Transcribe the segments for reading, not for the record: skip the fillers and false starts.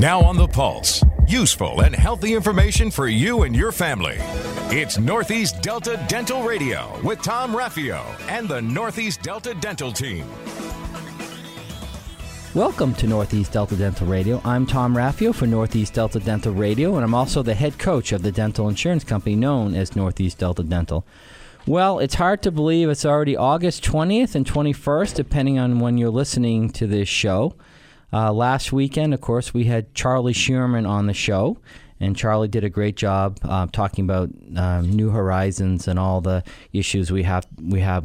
Now on the pulse, useful and healthy information for you and your family. It's Northeast Delta Dental Radio with Tom Raffio and the Northeast Delta Dental team. Welcome to Northeast Delta Dental Radio. I'm Tom Raffio for Northeast Delta Dental Radio, and I'm also the head coach of the dental insurance company known as Northeast Delta Dental. Well, it's hard to believe it's already August 20th and 21st, depending on when you're listening to this show. Last weekend, of course, we had Charlie Shearman on the show, and Charlie did a great job talking about New Horizons and all the issues we have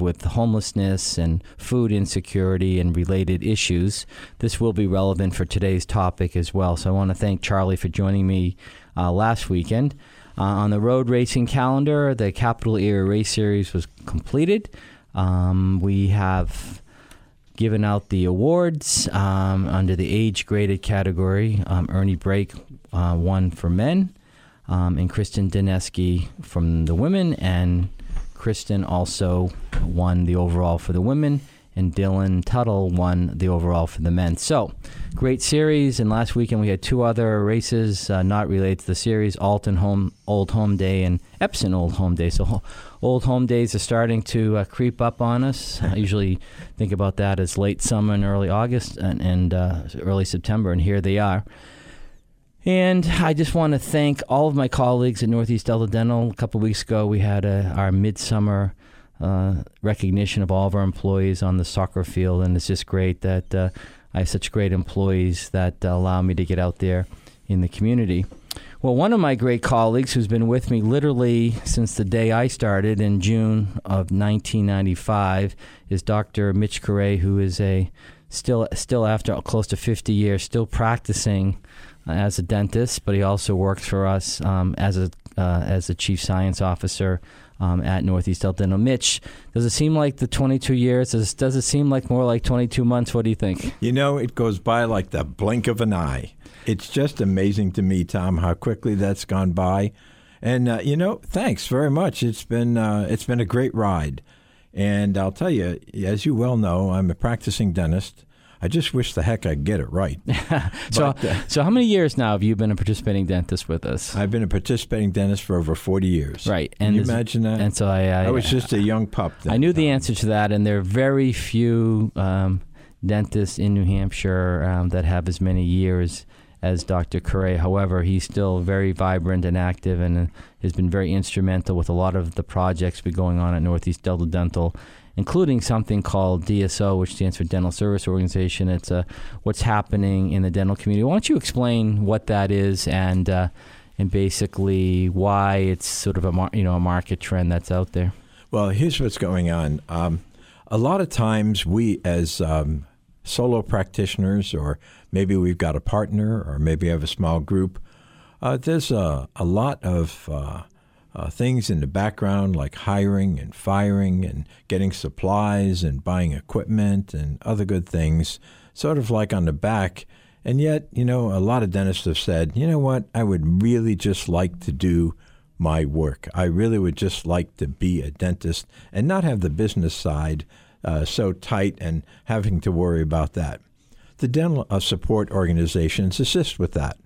with homelessness and food insecurity and related issues. This will be relevant for today's topic as well. So I want to thank Charlie for joining me last weekend. On the road racing calendar, the Capital Area Race Series was completed. We have given out the awards under the age-graded category. Ernie Brake won for men, and Kristen Dineski from the women, and Kristen also won the overall for the women, and Dylan Tuttle won the overall for the men. So, great series, and last weekend we had two other races not related to the series, Alton Home Old Home Day and Epson Old Home Day. So, Old Home Days are starting to creep up on us. I usually think about that as late summer and early August and early September, and here they are. And I just want to thank all of my colleagues at Northeast Delta Dental. A couple of weeks ago, we had our midsummer recognition of all of our employees on the soccer field, and it's just great that I have such great employees that allow me to get out there in the community. Well, one of my great colleagues who's been with me literally since the day I started in June of 1995 is Dr. Mitch Coray, who is still after close to 50 years, still practicing as a dentist, but he also works for us as a chief science officer at Northeast Delta Dental. Mitch, does it seem like the 22 years? Does it seem like more like 22 months? What do you think? You know, it goes by like the blink of an eye. It's just amazing to me, Tom, how quickly that's gone by. And thanks very much. It's been a great ride. And I'll tell you, as you well know, I'm a practicing dentist. I just wish the heck I'd get it right. So how many years now have you been a participating dentist with us? I've been a participating dentist for over 40 years. Right. And can you imagine that? And so I was just a young pup then. I knew the answer to that, and there are very few dentists in New Hampshire that have as many years as Dr. Coray. However, he's still very vibrant and active and has been very instrumental with a lot of the projects going on at Northeast Delta Dental, including something called DSO, which stands for Dental Service Organization. It's what's happening in the dental community. Why don't you explain what that is and basically why it's sort of a market trend that's out there? Well, here's what's going on. A lot of times we as solo practitioners, or maybe we've got a partner, or maybe we have a small group, there's a lot of things in the background, like hiring and firing and getting supplies and buying equipment and other good things, sort of like on the back. And yet, a lot of dentists have said, you know what, I would really just like to do my work. I really would just like to be a dentist and not have the business side so tight and having to worry about that. The dental support organizations assist with that.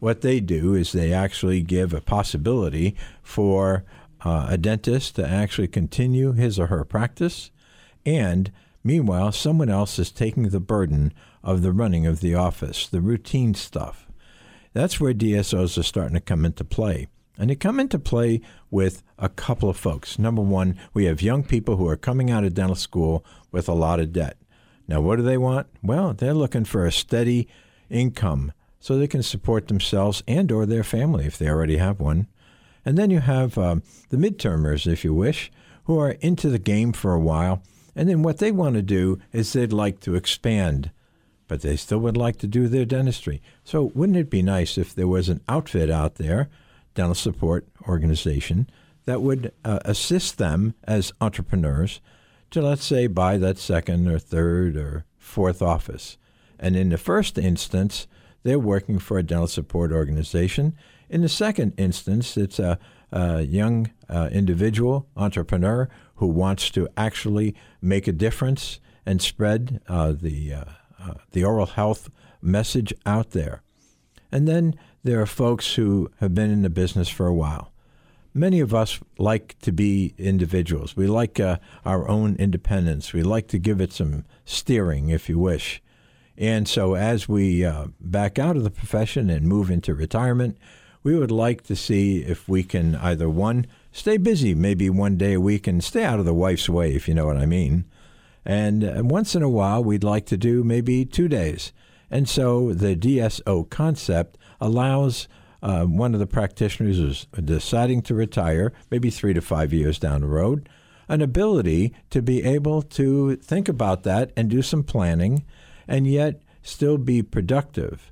What they do is they actually give a possibility for a dentist to actually continue his or her practice, and meanwhile, someone else is taking the burden of the running of the office, the routine stuff. That's where DSOs are starting to come into play, and they come into play with a couple of folks. Number one, we have young people who are coming out of dental school with a lot of debt. Now, what do they want? Well, they're looking for a steady income so they can support themselves and or their family if they already have one. And then you have the midtermers, if you wish, who are into the game for a while. And then what they want to do is they'd like to expand, but they still would like to do their dentistry. So wouldn't it be nice if there was an outfit out there, dental support organization, that would assist them as entrepreneurs to, let's say, buy that second or third or fourth office. And in the first instance, they're working for a dental support organization. In the second instance, it's a young individual entrepreneur who wants to actually make a difference and spread the oral health message out there. And then there are folks who have been in the business for a while. Many of us like to be individuals. We like our own independence. We like to give it some steering, if you wish. And so as we back out of the profession and move into retirement, we would like to see if we can either, one, stay busy maybe one day a week and stay out of the wife's way, if you know what I mean. And once in a while, we'd like to do maybe 2 days. And so the DSO concept allows one of the practitioners who's deciding to retire, maybe 3 to 5 years down the road, an ability to be able to think about that and do some planning and yet still be productive.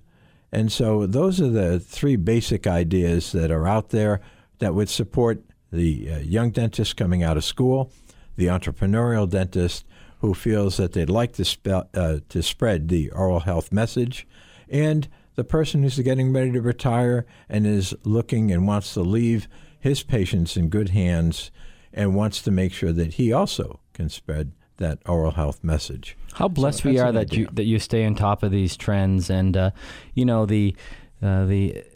And so those are the three basic ideas that are out there that would support the young dentist coming out of school, the entrepreneurial dentist who feels that they'd like to spread the oral health message, and the person who's getting ready to retire and is looking and wants to leave his patients in good hands and wants to make sure that he also can spread that oral health message. How blessed we are that you stay on top of these trends, and the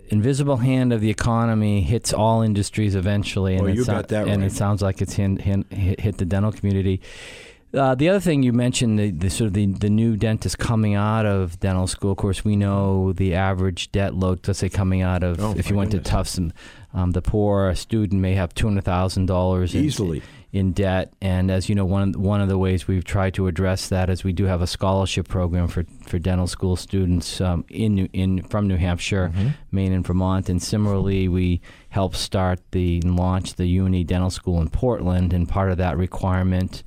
invisible hand of the economy hits all industries eventually, and it sounds like it's hit the dental community. The other thing you mentioned, the new dentist coming out of dental school. Of course, we know the average debt load, let's say coming out of, if you went to Tufts, and the poor student may have $200,000 easily in debt. And as you know, one of the ways we've tried to address that is we do have a scholarship program for dental school students from New Hampshire, mm-hmm. Maine, and Vermont. And similarly, we helped launch the UNE Dental School in Portland, and part of that requirement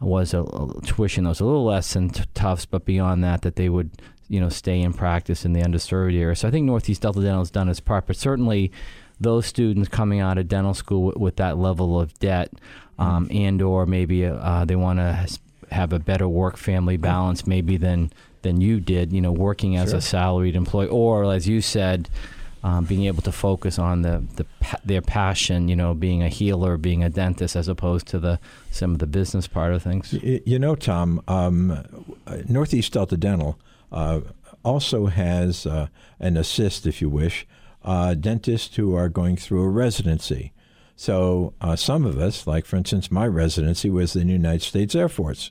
was a tuition that was a little less than Tufts, but beyond that they would, stay in practice in the underserved area. So I think Northeast Delta Dental has done its part, but certainly those students coming out of dental school with that level of debt, and or maybe they want to have a better work-family balance maybe than you did, working as a salaried employee, or as you said, being able to focus on their passion, being a healer, being a dentist, as opposed to some of the business part of things. Tom, Northeast Delta Dental also has an assist, if you wish, dentists who are going through a residency. So some of us, like for instance, my residency was in the United States Air Force,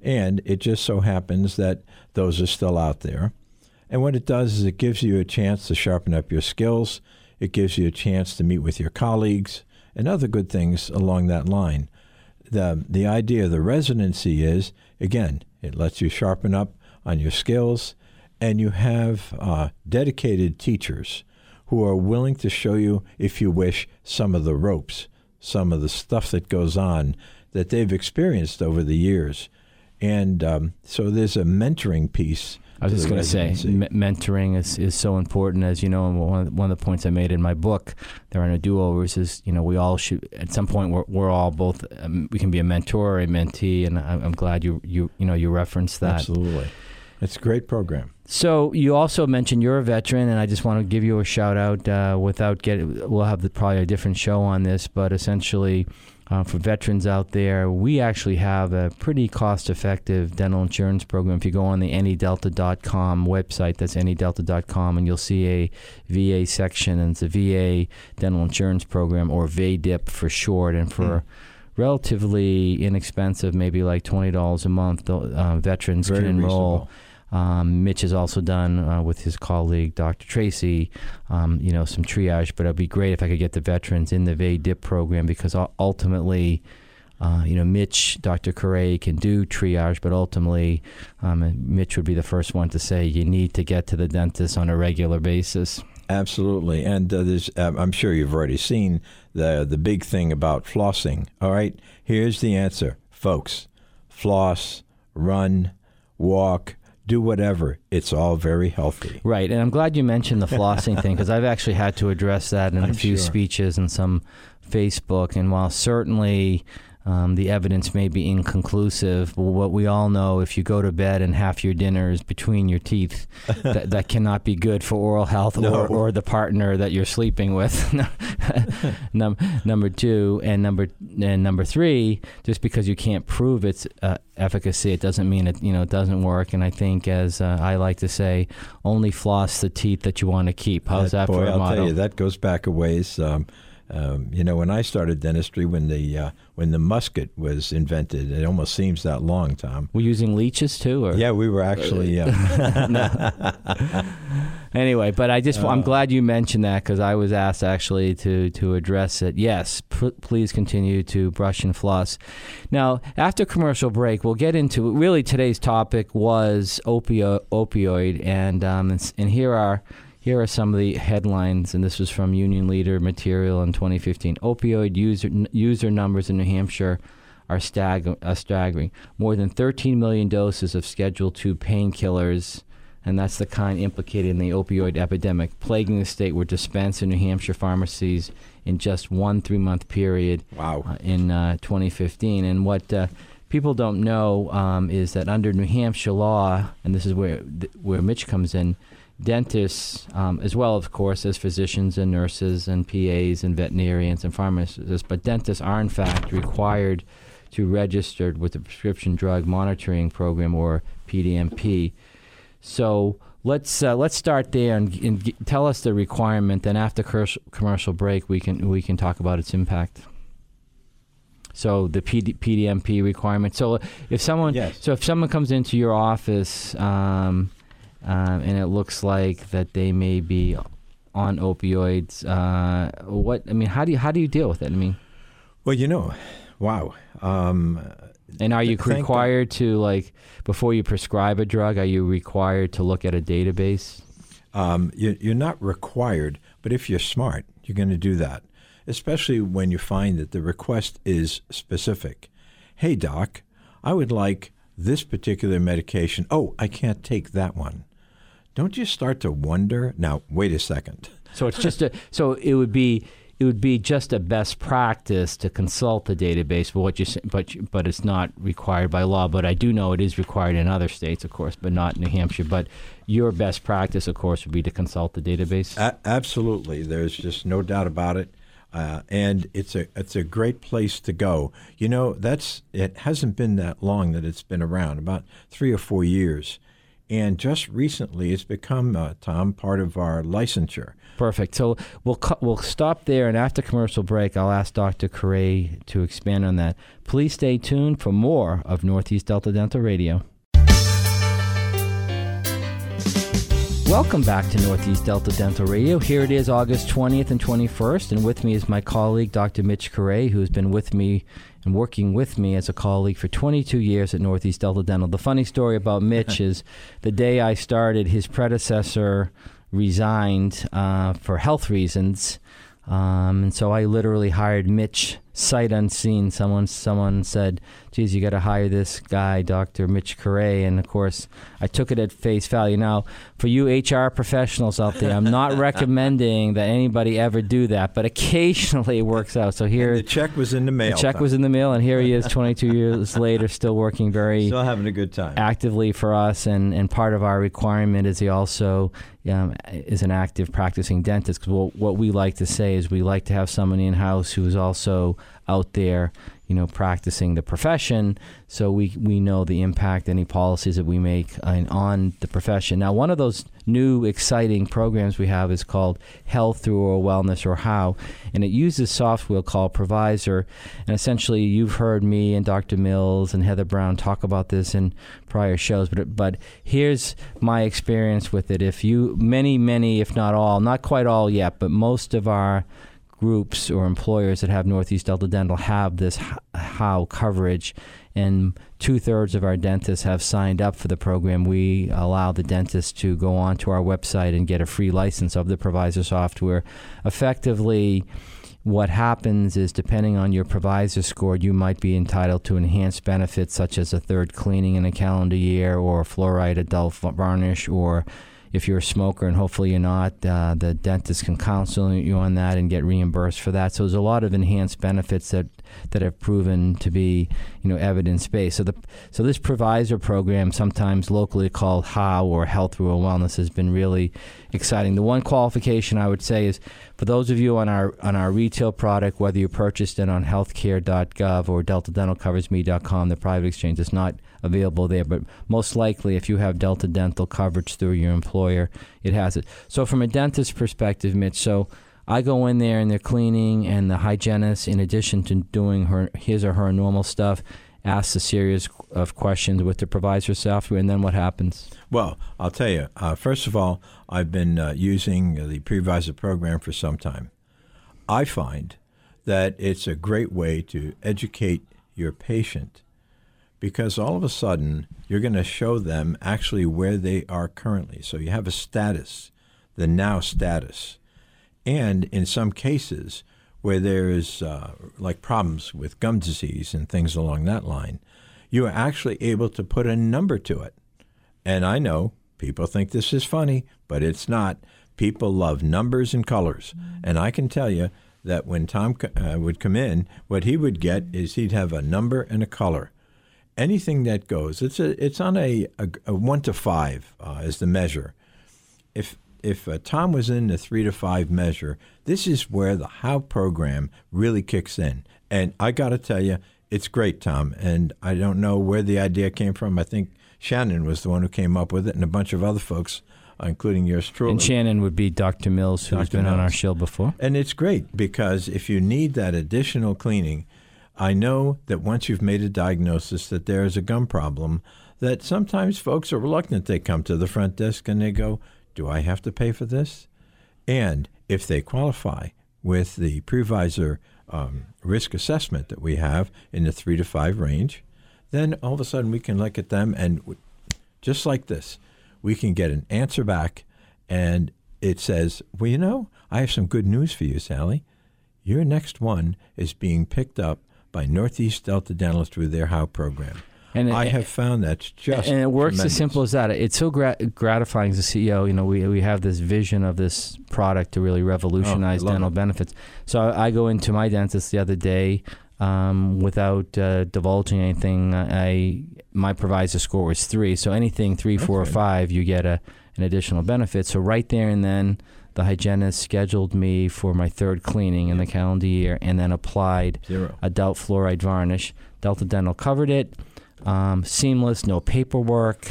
and it just so happens that those are still out there. And what it does is it gives you a chance to sharpen up your skills. It gives you a chance to meet with your colleagues and other good things along that line. The idea of the residency is, again, it lets you sharpen up on your skills, and you have dedicated teachers who are willing to show you, if you wish, some of the ropes, some of the stuff that goes on that they've experienced over the years. And so there's a mentoring piece. I was just going to say, mentoring is so important, as you know, and one of the points I made in my book, There Are No Do-Overs, is, we all should, at some point, we're all both, we can be a mentor or a mentee, and I'm glad you referenced that. Absolutely. It's a great program. So you also mentioned you're a veteran, and I just want to give you a shout-out we'll have probably a different show on this, but essentially, for veterans out there, we actually have a pretty cost-effective dental insurance program. If you go on the anydelta.com website, that's anydelta.com, and you'll see a VA section, and it's a VA dental insurance program, or VADIP for short, and for relatively inexpensive, maybe like $20 a month, veterans can enroll. Mitch has also done with his colleague, Dr. Tracy, some triage, but it'd be great if I could get the veterans in the VADIP program, because ultimately, Mitch, Dr. Coray can do triage, but ultimately, Mitch would be the first one to say you need to get to the dentist on a regular basis. Absolutely. And I'm sure you've already seen the big thing about flossing. All right, here's the answer, folks. Floss, run, walk, do whatever. It's all very healthy. Right. And I'm glad you mentioned the flossing thing, because I've actually had to address that in a few speeches and some Facebook. And while certainly the evidence may be inconclusive, what we all know, if you go to bed and half your dinner is between your teeth, that cannot be good for oral health or the partner that you're sleeping with. Number two, and number three, just because you can't prove its efficacy, it doesn't mean it, it doesn't work. And I think, as I like to say, only floss the teeth that you want to keep. How's that for a motto? I'll tell you, that goes back a ways. When I started dentistry, when the musket was invented, it almost seems that long, Tom. Were you using leeches too? Or? Yeah, we were actually. Anyway, but I'm glad you mentioned that, because I was asked actually to address it. Yes, please continue to brush and floss. Now, after commercial break, we'll get into it. Really, today's topic was opioid, and here are some of the headlines, and this was from Union Leader material in 2015. Opioid user numbers in New Hampshire are staggering. More than 13 million doses of Schedule II painkillers, and that's the kind implicated in the opioid epidemic, plaguing the state, were dispensed in New Hampshire pharmacies in just one 3-month period. Wow. In 2015. And what people don't know is that under New Hampshire law, and this is where Mitch comes in, dentists, as well, of course, as physicians and nurses and PAs and veterinarians and pharmacists, but dentists are, in fact, required to register with the Prescription Drug Monitoring Program, or PDMP. So let's start there and tell us the requirement. Then after commercial break, we can talk about its impact. So the PDMP requirement. So if someone comes into your office. And it looks like that they may be on opioids. How do you deal with it? Wow. And are you required to, before you prescribe a drug, are you required to look at a database? You're not required, but if you're smart, you're going to do that, especially when you find that the request is specific. Hey, doc, I would like this particular medication. Oh, I can't take that one. Don't you start to wonder? Now, wait a second. So it's just it would be just a best practice to consult the database. But but it's not required by law. But I do know it is required in other states, of course, but not in New Hampshire. But your best practice, of course, would be to consult the database. Absolutely, there's just no doubt about it, and it's a great place to go. It hasn't been that long that it's been around, about 3 or 4 years. And just recently, it's become, Tom, part of our licensure. Perfect. So we'll stop there, and after commercial break, I'll ask Dr. Coray to expand on that. Please stay tuned for more of Northeast Delta Dental Radio. Welcome back to Northeast Delta Dental Radio. Here it is, August 20th and 21st, and with me is my colleague, Dr. Mitch Coray, who's been with me and working with me as a colleague for 22 years at Northeast Delta Dental. The funny story about Mitch is the day I started, his predecessor resigned for health reasons, and so I literally hired Mitch sight unseen. Someone said, geez, you got to hire this guy, Dr. Mitch Coray. And, of course, I took it at face value. Now, for you HR professionals out there, I'm not recommending that anybody ever do that, but occasionally it works out. So here, and the check was in the mail. The check was in the mail, and here he is 22 years later, still working still having a good time. Actively for us. And part of our requirement is he also is an active practicing dentist, because what we like to say is we like to have somebody in-house who is also out there, practicing the profession, so we know the impact, any policies that we make on the profession. Now, one of those new exciting programs we have is called Health Through Oral Wellness, or HOW, and it uses software called PreViser. And essentially, you've heard me and Dr. Mills and Heather Brown talk about this in prior shows, but here's my experience with it. If you, many, if not all, not quite all yet, but most of our groups or employers that have Northeast Delta Dental have this HOW coverage, and 2/3 of our dentists have signed up for the program. We allow the dentist to go onto our website and get a free license of the PreViser software. Effectively, what happens is, depending on your PreViser score, you might be entitled to enhanced benefits such as a third cleaning in a calendar year, or fluoride adult varnish, or if you're a smoker, and hopefully you're not, the dentist can counsel you on that and get reimbursed for that. So there's a lot of enhanced benefits that have proven to be, you know, evidence-based. So this PreViser program, sometimes locally called HOW or Health Rural Wellness, has been really exciting. The one qualification I would say is for those of you on our retail product, whether you purchased it on healthcare.gov or deltadentalcoversme.com, the private exchange, it's not available there, but most likely if you have Delta Dental coverage through your employer, it has it. So from a dentist's perspective, Mitch, so I go in there and they're cleaning, and the hygienist, in addition to doing his or her normal stuff, asks a series of questions with the PreViser software, and then what happens? Well, I'll tell you. First of all, I've been using the PreViser program for some time. I find that it's a great way to educate your patient, because all of a sudden you're going to show them actually where they are currently. So you have a status, the now status. And in some cases where there is like problems with gum disease and things along that line, you are actually able to put a number to it. And I know people think this is funny, but it's not. People love numbers and colors. Mm-hmm. And I can tell you that when Tom would come in, what he would get is he'd have a number and a color. Anything that goes, it's on a 1 to 5 as the measure. If Tom was in the 3 to 5 measure, this is where the HOW program really kicks in. And I got to tell you, it's great, Tom. And I don't know where the idea came from. I think Shannon was the one who came up with it, and a bunch of other folks, including yours truly. And Shannon would be Dr. Mills, who's been on our show before. And it's great because if you need that additional cleaning, I know that once you've made a diagnosis that there is a gum problem, that sometimes folks are reluctant. They come to the front desk and they go, do I have to pay for this? And if they qualify with the PreViser risk assessment that we have in the 3 to 5 range, then all of a sudden we can look at them, and just like this, we can get an answer back, and it says, well, you know, I have some good news for you, Sally. Your next one is being picked up by Northeast Delta Dental through their HOW program. And I have found that's just and it works tremendous. As simple as that. It's so gratifying as a CEO. You know, we have this vision of this product to really revolutionize dental benefits. So I go into my dentist the other day without divulging anything. My PreViser score was 3, so anything 3, 4, or 5, you get an additional benefit. So right there and then, the hygienist scheduled me for my 3rd cleaning in the calendar year, and then applied adult fluoride varnish. Delta Dental covered it. Seamless, no paperwork.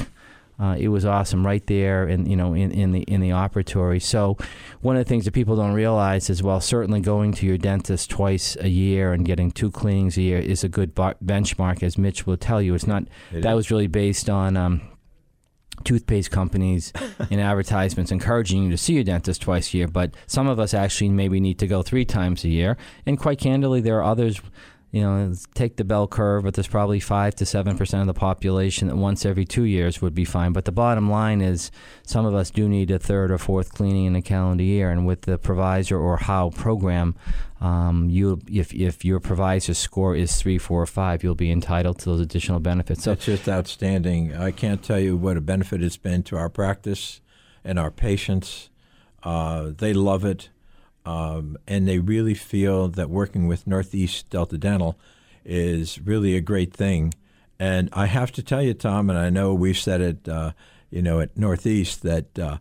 It was awesome right there in the operatory. So one of the things that people don't realize is, well, certainly going to your dentist twice a year and getting 2 cleanings a year is a good benchmark, as Mitch will tell you. It's not. That was really based on toothpaste companies and advertisements encouraging you to see your dentist twice a year, but some of us actually maybe need to go 3 times a year. And quite candidly, there are others, you know, take the bell curve, but there's probably 5 to 7% of the population that once every 2 years would be fine. But the bottom line is some of us do need a 3rd or 4th cleaning in a calendar year. And with the PreViser or HOW program, if your PreViser score is 3, 4, or 5, you'll be entitled to those additional benefits. So that's just outstanding. I can't tell you what a benefit it's been to our practice and our patients. They love it, and they really feel that working with Northeast Delta Dental is really a great thing. And I have to tell you, Tom, and I know we've said it, at Northeast, that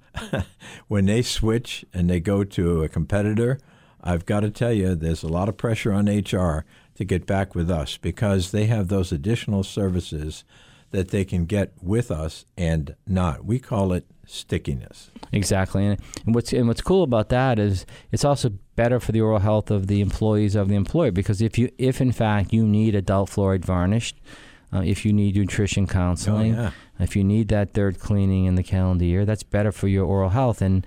when they switch and they go to a competitor, I've got to tell you, there's a lot of pressure on HR to get back with us, because they have those additional services that they can get with us and not. We call it stickiness. Exactly. And what's cool about that is it's also better for the oral health of the employees of the employer, because if in fact you need adult fluoride varnished, if you need nutrition counseling, if you need that 3rd cleaning in the calendar year, that's better for your oral health. And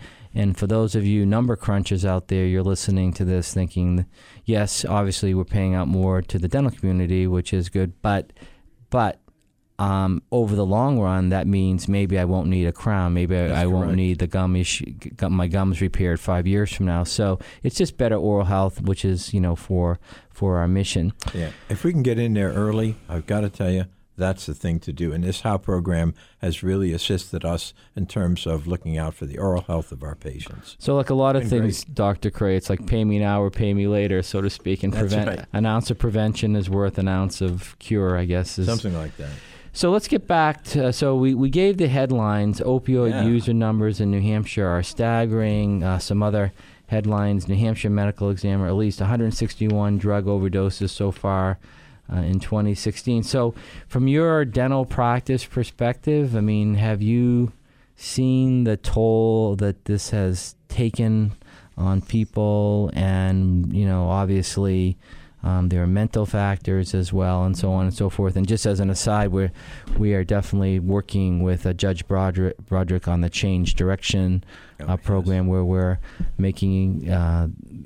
for those of you number crunchers out there, you're listening to this thinking, yes, obviously we're paying out more to the dental community, which is good, but over the long run, that means maybe I won't need a crown, maybe I won't need the gum issue, my gums repaired 5 years from now. So it's just better oral health, which is for our mission. Yeah, if we can get in there early, I've got to tell you, that's the thing to do. And this HOW program has really assisted us in terms of looking out for the oral health of our patients. So like a lot of things, great. Dr. Coray, it's like pay me now or pay me later, so to speak. And an ounce of prevention is worth an ounce of cure, I guess. Something like that. So let's get back to, so we gave the headlines. Opioid user numbers in New Hampshire are staggering. Some other headlines, New Hampshire Medical Examiner, at least 161 drug overdoses so far in 2016. So from your dental practice perspective, I mean, have you seen the toll that this has taken on people? And, you know, obviously, there are mental factors as well, and so on and so forth. And just as an aside, we are definitely working with Judge Broderick on the Change Direction program, where we're making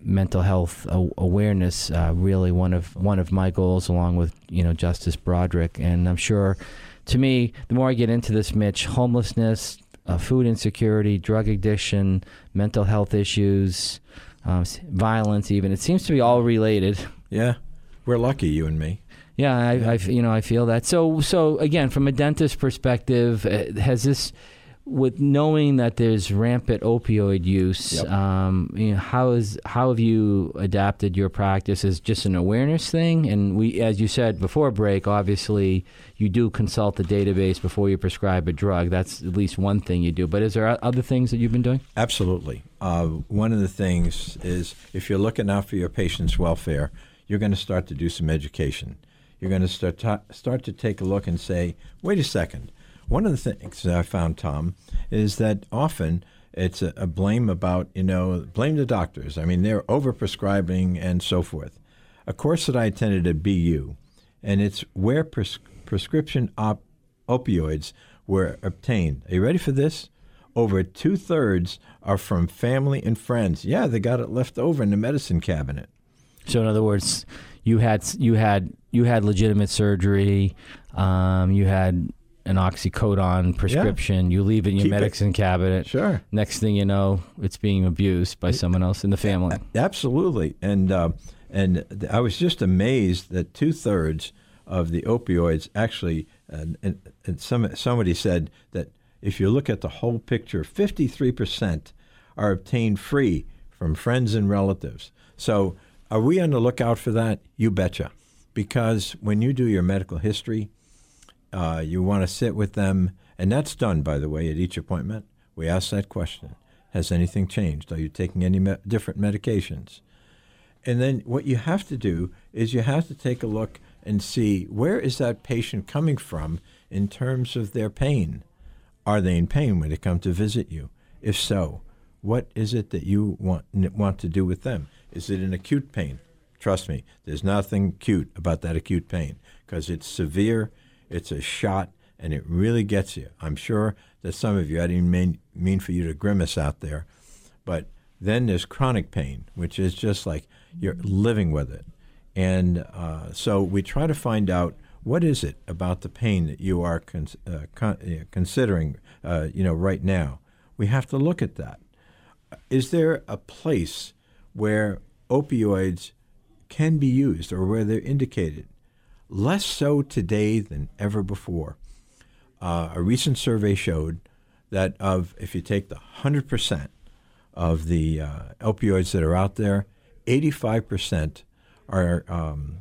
mental health awareness really one of my goals, along with Justice Broderick. And I'm sure, to me, the more I get into this, Mitch, homelessness, food insecurity, drug addiction, mental health issues, violence, even, it seems to be all related. Yeah, we're lucky, you and me. Yeah, I feel that. So again, from a dentist perspective, has this, with knowing that there's rampant opioid use, how have you adapted your practice? Is just an awareness thing? And as you said before break, obviously you do consult the database before you prescribe a drug. That's at least one thing you do. But is there other things that you've been doing? Absolutely. One of the things is, if you're looking out for your patient's welfare, you're going to start to do some education. You're going to start to take a look and say, wait a second. One of the things I found, Tom, is that often it's a blame about, blame the doctors. I mean, they're overprescribing and so forth. A course that I attended at BU, and it's where prescription opioids were obtained. Are you ready for this? Over 2/3 are from family and friends. Yeah, they got it left over in the medicine cabinet. So in other words, you had legitimate surgery, you had an oxycodone prescription, you leave it in your medicine cabinet. Sure. Next thing you know, it's being abused by someone else in the family. Absolutely. And I was just amazed that 2/3 of the opioids actually, and somebody said that if you look at the whole picture, 53% are obtained free from friends and relatives. So are we on the lookout for that? You betcha. Because when you do your medical history, you want to sit with them, and that's done, by the way, at each appointment. We ask that question. Has anything changed? Are you taking any different medications? And then what you have to do is you have to take a look and see, where is that patient coming from in terms of their pain? Are they in pain when they come to visit you? If so, what is it that you want to do with them? Is it an acute pain? Trust me, there's nothing cute about that acute pain, because it's severe. It's a shot, and it really gets you. I'm sure that some of you, I didn't mean for you to grimace out there, but then there's chronic pain, which is just like you're living with it. And so we try to find out, what is it about the pain that you are considering right now? We have to look at that. Is there a place where opioids can be used or where they're indicated? Less so today than ever before. A recent survey showed that if you take the 100% of the opioids that are out there, 85% are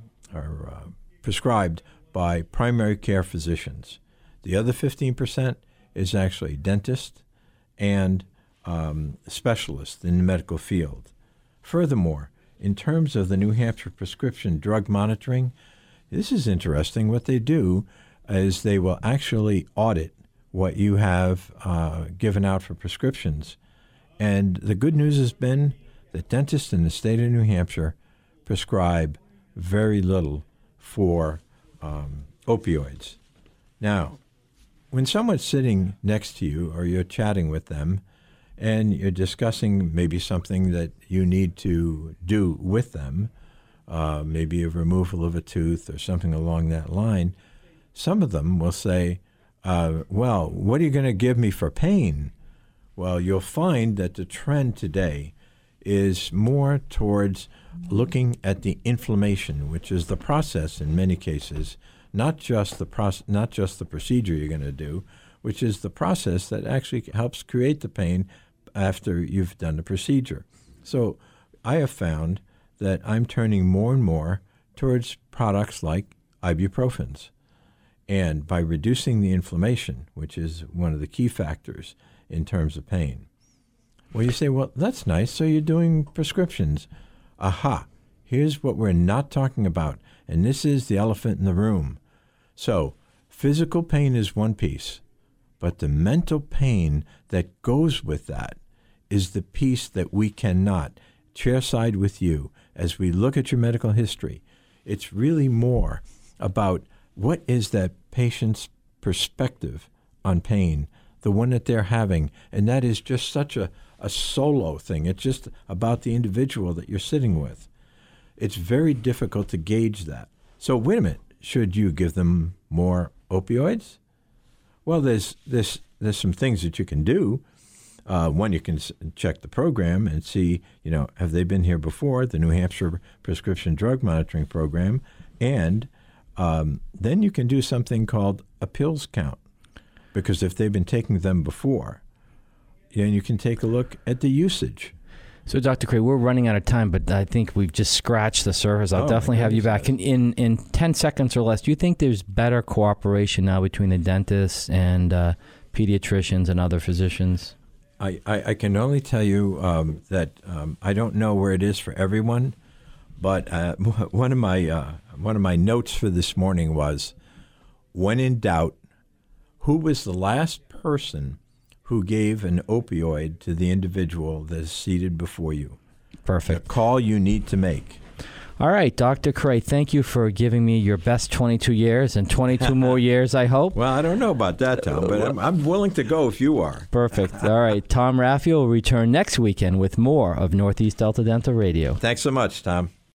prescribed by primary care physicians. The other 15% is actually dentists and specialists in the medical field. Furthermore, in terms of the New Hampshire prescription drug monitoring, this is interesting. What they do is they will actually audit what you have given out for prescriptions. And the good news has been that dentists in the state of New Hampshire prescribe very little for opioids. Now, when someone's sitting next to you or you're chatting with them and you're discussing maybe something that you need to do with them, maybe a removal of a tooth or something along that line, some of them will say, well, what are you going to give me for pain? Well, you'll find that the trend today is more towards looking at the inflammation, which is the process in many cases not just the procedure you're going to do, which is the process that actually helps create the pain after you've done the procedure. So I have found that I'm turning more and more towards products like ibuprofens. And by reducing the inflammation, which is one of the key factors in terms of pain. Well, you say, well, that's nice. So you're doing prescriptions. Aha, here's what we're not talking about. And this is the elephant in the room. So physical pain is one piece, but the mental pain that goes with that is the piece that we cannot chair side with you as we look at your medical history. It's really more about what is that patient's perspective on pain, the one that they're having, and that is just such a solo thing. It's just about the individual that you're sitting with. It's very difficult to gauge that. So wait a minute, should you give them more opioids? Well, there's some things that you can do. One, you can check the program and see, you know, have they been here before, the New Hampshire Prescription Drug Monitoring Program, and then you can do something called a pills count, because if they've been taking them before, then you can take a look at the usage. So, Dr. Coray, we're running out of time, but I think we've just scratched the surface. I'll definitely have you back in 10 seconds or less. Do you think there's better cooperation now between the dentists and pediatricians and other physicians? I can only tell you that I don't know where it is for everyone, but one of my notes for this morning was, when in doubt, who was the last person who gave an opioid to the individual that is seated before you? Perfect. The call you need to make. All right, Dr. Coray, thank you for giving me your best 22 years and 22 more years, I hope. Well, I don't know about that, Tom, but I'm willing to go if you are. Perfect. All right, Tom Raffiel will return next weekend with more of Northeast Delta Dental Radio. Thanks so much, Tom.